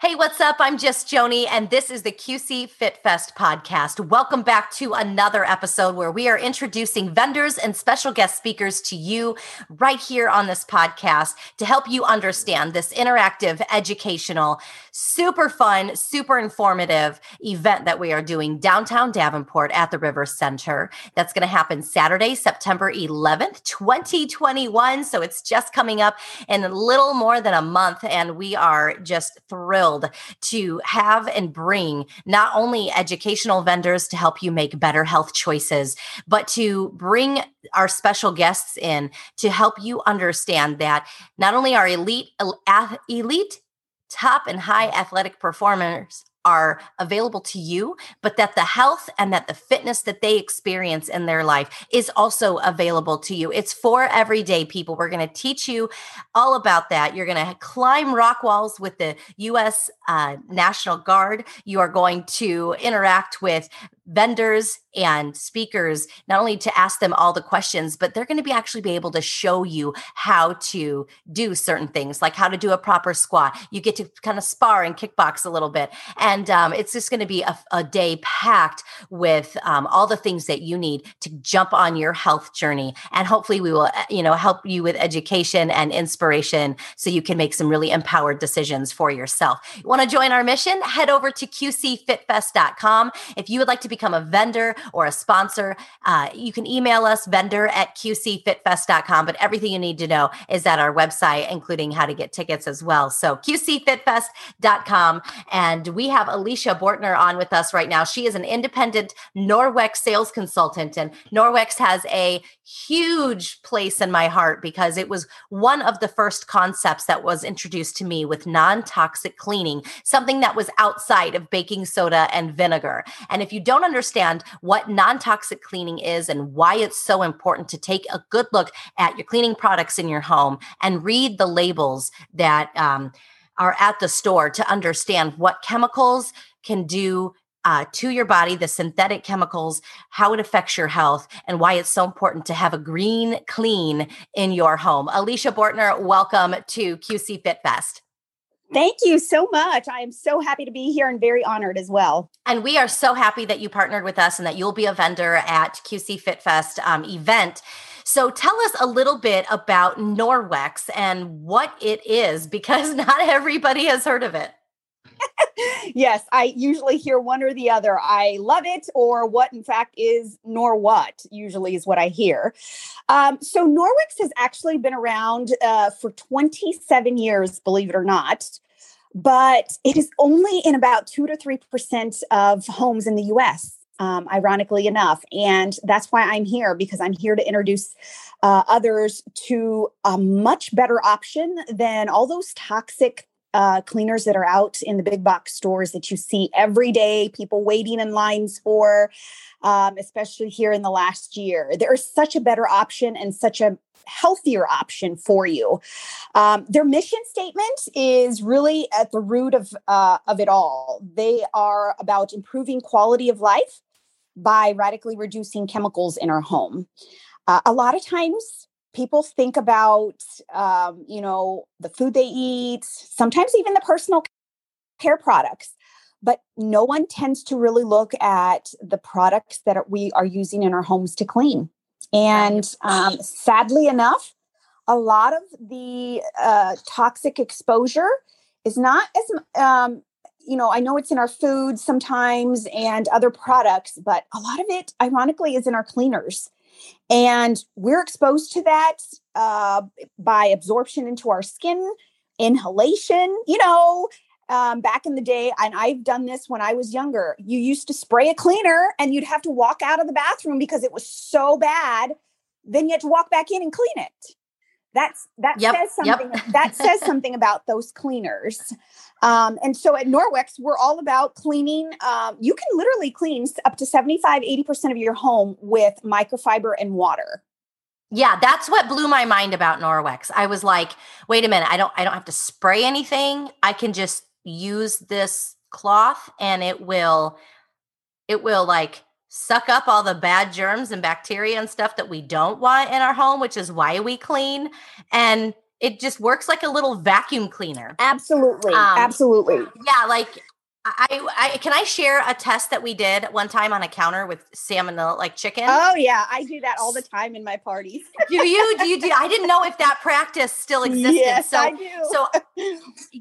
Hey, what's up? I'm just Joni, and this is the QC Fit Fest podcast. Welcome back to another episode where we are introducing vendors and special guest speakers to you right here on this podcast to help you understand this interactive, educational, super fun, super informative event that we are doing downtown Davenport at the River Center. That's going to happen Saturday, September 11th, 2021. So it's just coming up in a little more than a month, and we are just thrilled to have and bring not only educational vendors to help you make better health choices, but to bring our special guests in to help you understand that not only our elite, top and high athletic performers are available to you, but that the health and that the fitness that they experience in their life is also available to you. It's for everyday people. We're going to teach you all about that. You're going to climb rock walls with the U.S. National Guard. You are going to interact with vendors and speakers, not only to ask them all the questions, but they're going to be able to show you how to do certain things, like how to do a proper squat. You get to kind of spar and kickbox a little bit. And it's just going to be a day packed with all the things that you need to jump on your health journey. And hopefully we will, help you with education and inspiration so you can make some really empowered decisions for yourself. You want to join our mission? Head over to QCFitFest.com. If you would like to become a vendor or a sponsor, you can email us vendor@QCFitFest.com. But everything you need to know is at our website, including how to get tickets as well. So QCFitFest.com. And we have Alicia Bortner on with us right now. She is an independent Norwex sales consultant, and Norwex has a huge place in my heart because it was one of the first concepts that was introduced to me with non-toxic cleaning, something that was outside of baking soda and vinegar. And if you don't understand what non-toxic cleaning is and why it's so important to take a good look at your cleaning products in your home and read the labels that are at the store to understand what chemicals can do to your body, the synthetic chemicals, how it affects your health, and why it's so important to have a green clean in your home. Alicia Bortner, welcome to QC Fit Fest. Thank you so much. I am so happy to be here and very honored as well. And we are so happy that you partnered with us and that you'll be a vendor at QC Fit Fest event. So tell us a little bit about Norwex and what it is, because not everybody has heard of it. Yes, I usually hear one or the other. I love it, or what in fact is nor what usually is what I hear. So Norwex has actually been around for 27 years, believe it or not, but it is only in about 2 to 3% of homes in the U.S., ironically enough. And that's why I'm here, because I'm here to introduce others to a much better option than all those toxic cleaners that are out in the big box stores that you see every day, people waiting in lines for, especially here in the last year. There is such a better option and such a healthier option for you. Their mission statement is really at the root of it all. They are about improving quality of life by radically reducing chemicals in our home. A lot of times, people think about, the food they eat, sometimes even the personal care products, but no one tends to really look at the products that we are using in our homes to clean. And sadly enough, a lot of the toxic exposure is not as, I know it's in our food sometimes and other products, but a lot of it, ironically, is in our cleaners. And we're exposed to that by absorption into our skin, inhalation, back in the day. And I've done this when I was younger. You used to spray a cleaner and you'd have to walk out of the bathroom because it was so bad. Then you had to walk back in and clean it. That says something about those cleaners. And so at Norwex, we're all about cleaning. You can literally clean up to 75-80% of your home with microfiber and water. Yeah, that's what blew my mind about Norwex. I was like, wait a minute, I don't have to spray anything. I can just use this cloth and it will like suck up all the bad germs and bacteria and stuff that we don't want in our home, which is why we clean. And it just works like a little vacuum cleaner. Absolutely. Absolutely. Yeah. Like I can I share a test that we did one time on a counter with salmonella, like chicken? Oh yeah. I do that all the time in my parties. Do you? I didn't know if that practice still existed. Yes, so, I do. So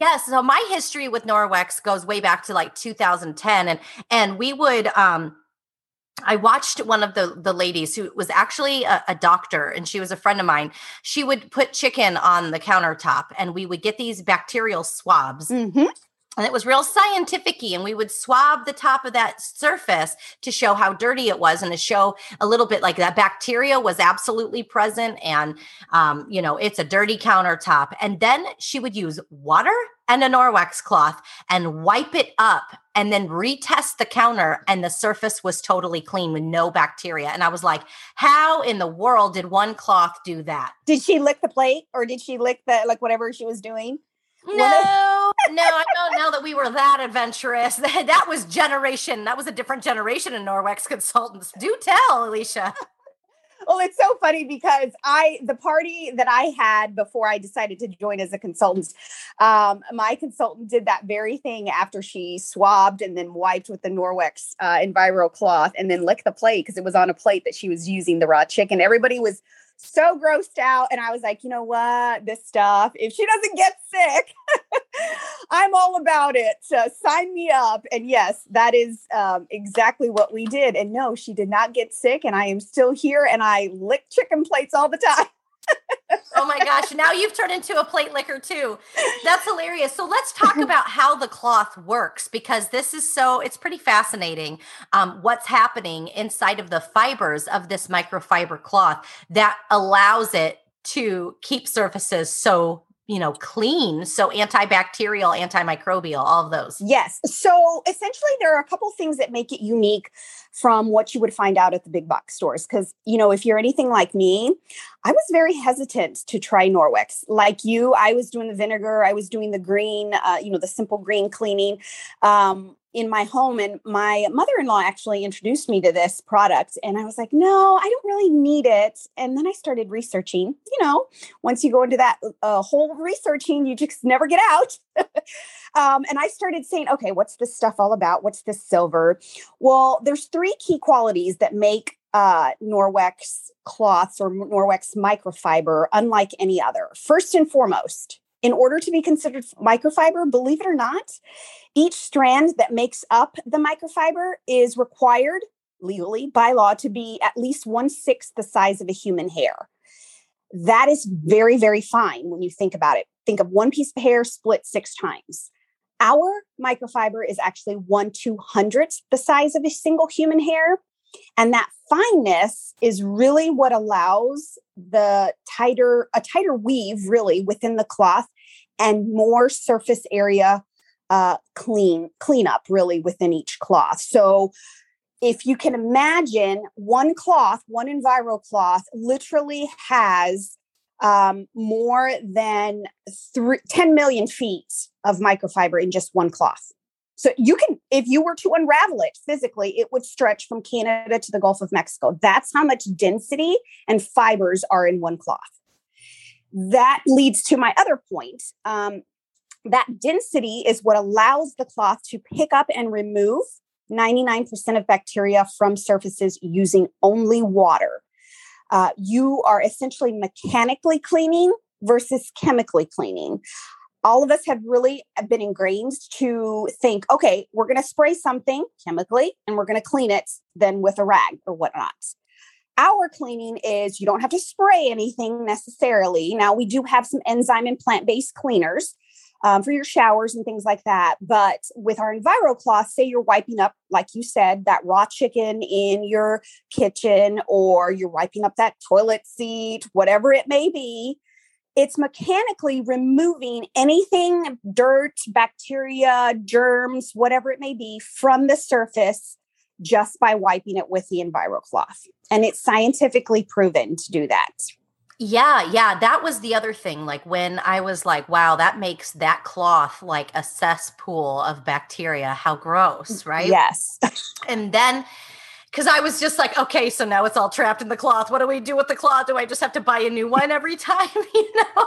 yes. So my history with Norwex goes way back to like 2010 and we would, I watched one of the ladies who was actually a doctor, and she was a friend of mine. She would put chicken on the countertop, and we would get these bacterial swabs. Mm-hmm. And it was real scientific-y, and we would swab the top of that surface to show how dirty it was and to show a little bit like that bacteria was absolutely present and, you know, it's a dirty countertop. And then she would use water and a Norwex cloth and wipe it up and then retest the counter, and the surface was totally clean with no bacteria. And I was like, how in the world did one cloth do that? Did she lick the plate, or did she lick the, like, whatever she was doing? No, I don't know that we were that adventurous. That was a different generation of Norwex consultants. Do tell, Alicia. Well, it's so funny because the party that I had before I decided to join as a consultant, my consultant did that very thing after she swabbed and then wiped with the Norwex Envirocloth and then licked the plate because it was on a plate that she was using the raw chicken. Everybody was so grossed out. And I was like, you know what, this stuff, if she doesn't get sick, I'm all about it. So sign me up. And yes, that is exactly what we did. And no, she did not get sick. And I am still here, and I lick chicken plates all the time. Oh my gosh. Now you've turned into a plate licker too. That's hilarious. So let's talk about how the cloth works, because it's pretty fascinating. What's happening inside of the fibers of this microfiber cloth that allows it to keep surfaces clean. So antibacterial, antimicrobial, all of those. Yes. So essentially there are a couple things that make it unique from what you would find out at the big box stores. Cause if you're anything like me, I was very hesitant to try Norwex. Like you, I was doing the vinegar. I was doing the green, the simple green cleaning, in my home. And my mother-in-law actually introduced me to this product. And I was like, no, I don't really need it. And then I started researching, once you go into that whole researching, you just never get out. And I started saying, okay, what's this stuff all about? What's this silver? Well, there's three key qualities that make Norwex cloths or Norwex microfiber unlike any other. First and foremost, in order to be considered microfiber, believe it or not, each strand that makes up the microfiber is required legally by law to be at least 1/6 the size of a human hair. That is very, very fine when you think about it. Think of one piece of hair split 6 times. Our microfiber is actually 1/200th the size of a single human hair. And that fineness is really what allows a tighter weave really within the cloth and more surface area cleanup really within each cloth. So if you can imagine one EnviroCloth literally has more than 10 million feet of microfiber in just one cloth. So you can, if you were to unravel it physically, it would stretch from Canada to the Gulf of Mexico. That's how much density and fibers are in one cloth. That leads to my other point. That density is what allows the cloth to pick up and remove 99% of bacteria from surfaces using only water. You are essentially mechanically cleaning versus chemically cleaning. All of us have really been ingrained to think, okay, we're going to spray something chemically and we're going to clean it then with a rag or whatnot. Our cleaning is you don't have to spray anything necessarily. Now, we do have some enzyme and plant-based cleaners for your showers and things like that. But with our EnviroCloth, say you're wiping up, like you said, that raw chicken in your kitchen, or you're wiping up that toilet seat, whatever it may be. It's mechanically removing anything, dirt, bacteria, germs, whatever it may be, from the surface just by wiping it with the EnviroCloth. And it's scientifically proven to do that. Yeah. That was the other thing. Like when I was like, wow, that makes that cloth like a cesspool of bacteria. How gross, right? Yes. And then Because I was just like, okay, so now it's all trapped in the cloth. What do we do with the cloth? Do I just have to buy a new one every time? You know?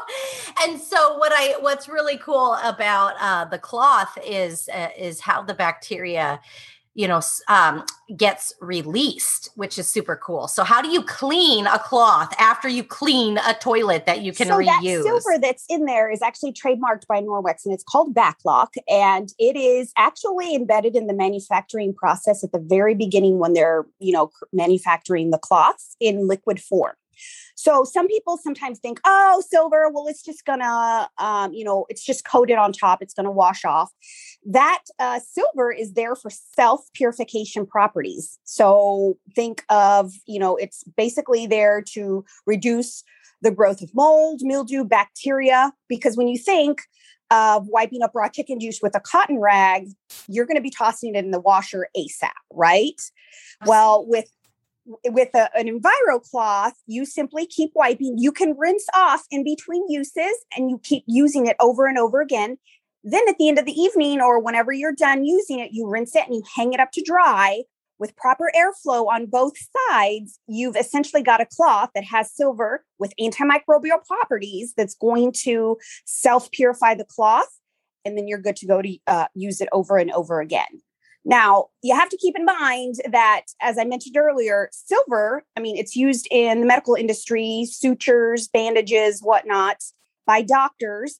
And so what's really cool about the cloth is how the bacteria, you know, gets released, which is super cool. So how do you clean a cloth after you clean a toilet that you can reuse? That silver that's in there is actually trademarked by Norwex, and it's called Backlock. And it is actually embedded in the manufacturing process at the very beginning when they're, you know, manufacturing the cloths in liquid form. So some people sometimes think, oh, silver, well, it's just gonna, you know, it's just coated on top. It's going to wash off. That silver is there for self-purification properties. So think of, you know, it's basically there to reduce the growth of mold, mildew, bacteria, because when you think of wiping up raw chicken juice with a cotton rag, you're going to be tossing it in the washer ASAP, right? Well, with an EnviroCloth, you simply keep wiping. You can rinse off in between uses and you keep using it over and over again. Then at the end of the evening or whenever you're done using it, you rinse it and you hang it up to dry with proper airflow on both sides. You've essentially got a cloth that has silver with antimicrobial properties that's going to self-purify the cloth. And then you're good to go to use it over and over again. Now, you have to keep in mind that, as I mentioned earlier, silver, I mean, it's used in the medical industry, sutures, bandages, whatnot, by doctors,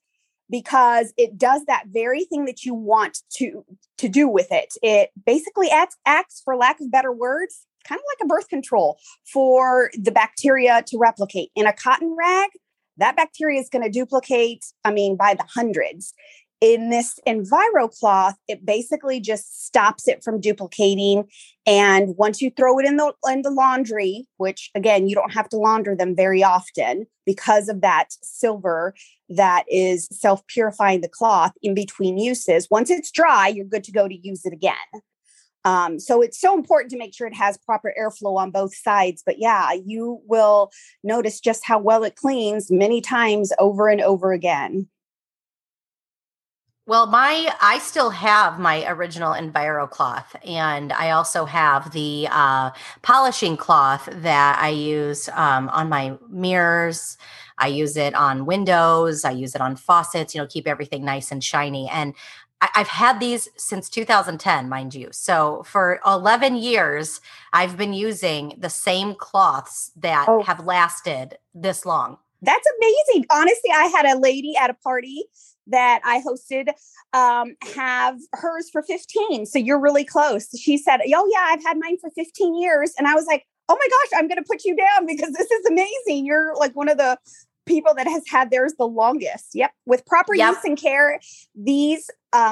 because it does that very thing that you want to do with it. It basically acts, for lack of better words, kind of like a birth control for the bacteria to replicate. In a cotton rag, that bacteria is going to duplicate, I mean, by the hundreds. In this EnviroCloth, it basically just stops it from duplicating. And once you throw it in the laundry, which again, you don't have to launder them very often because of that silver that is self-purifying the cloth in between uses. Once it's dry, you're good to go to use it again. So it's so important to make sure it has proper airflow on both sides. But yeah, you will notice just how well it cleans many times over and over again. Well, I still have my original EnviroCloth, and I also have the polishing cloth that I use on my mirrors. I use it on windows. I use it on faucets, you know, keep everything nice and shiny. And I've had these since 2010, mind you. So for 11 years, I've been using the same cloths that have lasted this long. That's amazing. Honestly, I had a lady at a party that I hosted have hers for 15. So you're really close. She said, oh yeah, I've had mine for 15 years. And I was like, oh my gosh, I'm going to put you down because this is amazing. You're like one of the people that has had theirs the longest. Yep. With proper use and care, these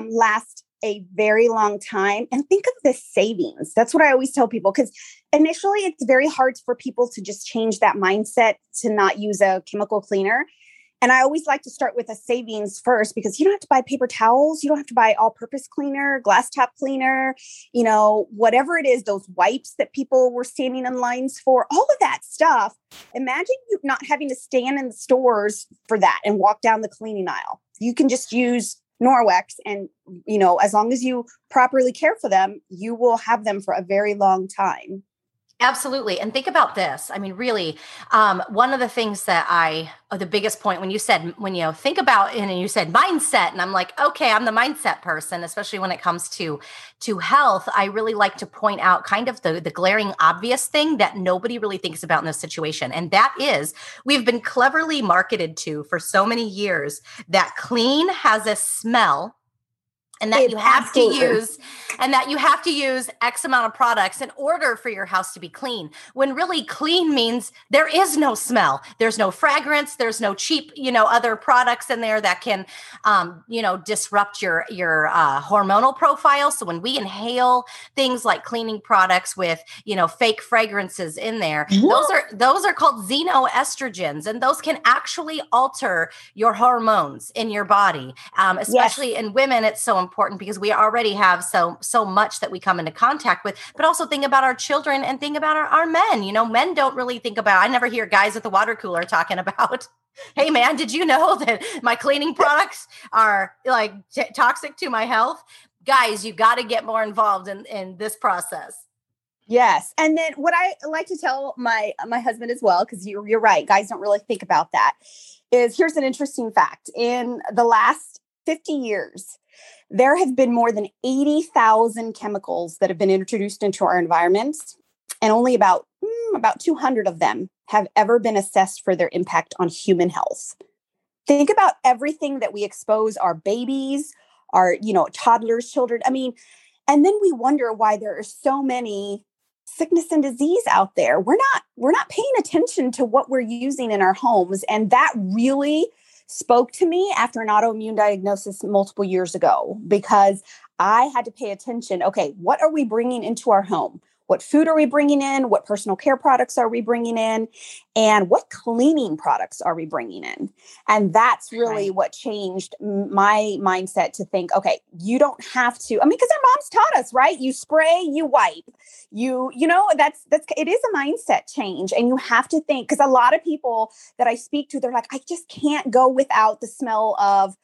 last a very long time. And think of the savings. That's what I always tell people, because initially it's very hard for people to just change that mindset to not use a chemical cleaner. And I always like to start with a savings first, because you don't have to buy paper towels. You don't have to buy all-purpose cleaner, glass tap cleaner, you know, whatever it is, those wipes that people were standing in lines for, all of that stuff. Imagine you not having to stand in the stores for that and walk down the cleaning aisle. You can just use Norwex, and, you know, as long as you properly care for them, you will have them for a very long time. Absolutely. And think about this. I mean, really, one of the things that the biggest point when you think about it and you said mindset, and I'm like, okay, I'm the mindset person, especially when it comes to health. I really like to point out kind of the glaring obvious thing that nobody really thinks about in this situation. And that is, we've been cleverly marketed to for so many years that clean has a smell. And that you have to use X amount of products in order for your house to be clean. When really clean means there is no smell, there's no fragrance, there's no cheap, you know, other products in there that can, you know, disrupt your hormonal profile. So when we inhale things like cleaning products with, you know, fake fragrances in there, those are called xenoestrogens, and those can actually alter your hormones in your body, especially in women. It's so important because we already have so much that we come into contact with, but also think about our children and think about our men. You know, men don't really think about, I never hear guys at the water cooler talking about, hey man, did you know that my cleaning products are like toxic to my health? Guys, you got to get more involved in this process. Yes. And then what I like to tell my husband as well, because you're right, guys don't really think about that, is here's an interesting fact. In the last 50 years, there have been more than 80,000 chemicals that have been introduced into our environments, and only about 200 of them have ever been assessed for their impact on human health. Think about everything that we expose our babies, our, toddlers, children. I mean, and then we wonder why there are so many sickness and disease out there. We're not paying attention to what we're using in our homes. And that really spoke to me after an autoimmune diagnosis multiple years ago, because I had to pay attention. Okay, what are we bringing into our home? What food are we bringing in? What personal care products are we bringing in? And what cleaning products are we bringing in? And that's really what changed my mindset to think, okay, you don't have to, because our moms taught us, right? You spray, you wipe, it is a mindset change. And you have to think, because a lot of people that I speak to, they're like, I just can't go without the smell of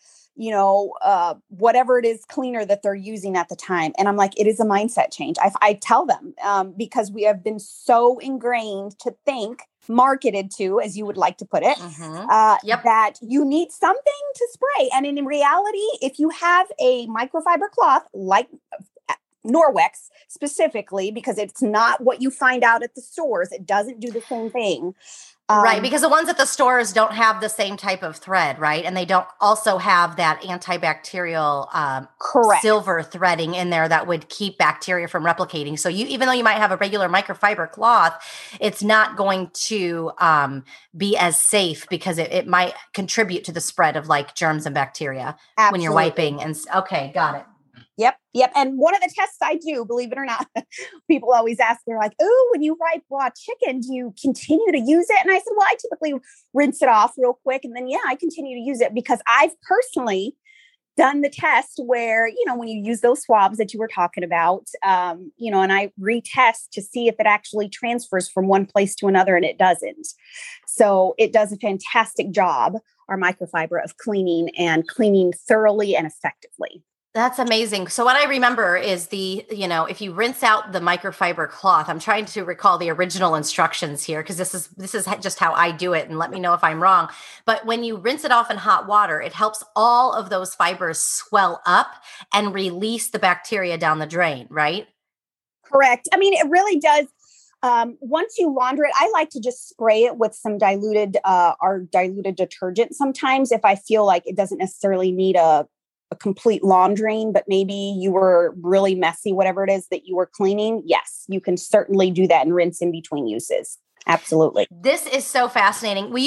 whatever it is cleaner that they're using at the time. And I'm like, it is a mindset change. I tell them, because we have been so ingrained to think, marketed to, as you would like to put it, that you need something to spray. And in reality, if you have a microfiber cloth like Norwex specifically, because it's not what you find out at the stores, it doesn't do the same thing. Right, because the ones at the stores don't have the same type of thread, right? And they don't also have that antibacterial silver threading in there that would keep bacteria from replicating. So even though you might have a regular microfiber cloth, it's not going to be as safe, because it might contribute to the spread of like germs and bacteria. Absolutely. When you're wiping. And okay, got it. Yep. And one of the tests I do, believe it or not, people always ask, they're like, oh, when you wipe raw chicken, do you continue to use it? And I said, well, I typically rinse it off real quick. And then, I continue to use it, because I've personally done the test where, when you use those swabs that you were talking about, and I retest to see if it actually transfers from one place to another, and it doesn't. So it does a fantastic job, our microfiber, of cleaning thoroughly and effectively. That's amazing. So what I remember is if you rinse out the microfiber cloth, I'm trying to recall the original instructions here, because this is just how I do it, and let me know if I'm wrong. But when you rinse it off in hot water, it helps all of those fibers swell up and release the bacteria down the drain, right? Correct. It really does. Once you launder it, I like to just spray it with some diluted detergent sometimes, if I feel like it doesn't necessarily need a complete laundering, but maybe you were really messy, whatever it is that you were cleaning. Yes, you can certainly do that and rinse in between uses. Absolutely. This is so fascinating. Will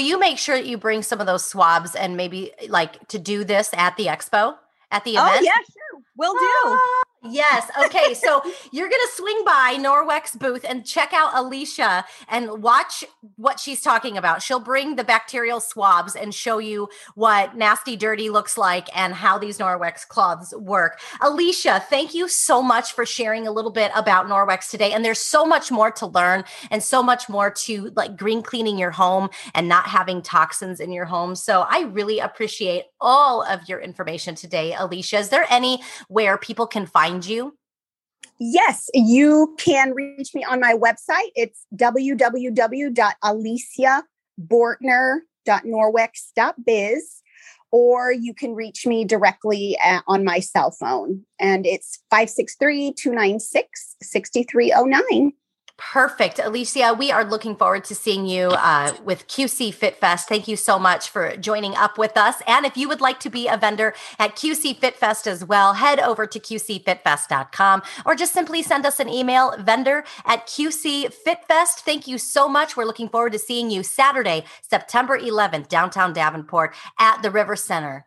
you make sure that you bring some of those swabs and maybe like to do this at the expo, at the event? Oh yeah, sure. Will do. Yes. Okay. So you're going to swing by Norwex booth and check out Alicia and watch what she's talking about. She'll bring the bacterial swabs and show you what nasty dirty looks like and how these Norwex cloths work. Alicia, thank you so much for sharing a little bit about Norwex today. And there's so much more to learn and so much more to like green cleaning your home and not having toxins in your home. So I really appreciate all of your information today, Alicia. Is there anywhere people can find you? Yes, you can reach me on my website. It's www.aliciabortner.norwex.biz, or you can reach me directly on my cell phone, and it's 563-296-6309. Perfect. Alicia, we are looking forward to seeing you with QC Fit Fest. Thank you so much for joining up with us. And if you would like to be a vendor at QC Fit Fest as well, head over to QCFitFest.com or just simply send us an email, vendor@QCFitFest. Thank you so much. We're looking forward to seeing you Saturday, September 11th, downtown Davenport at the River Center.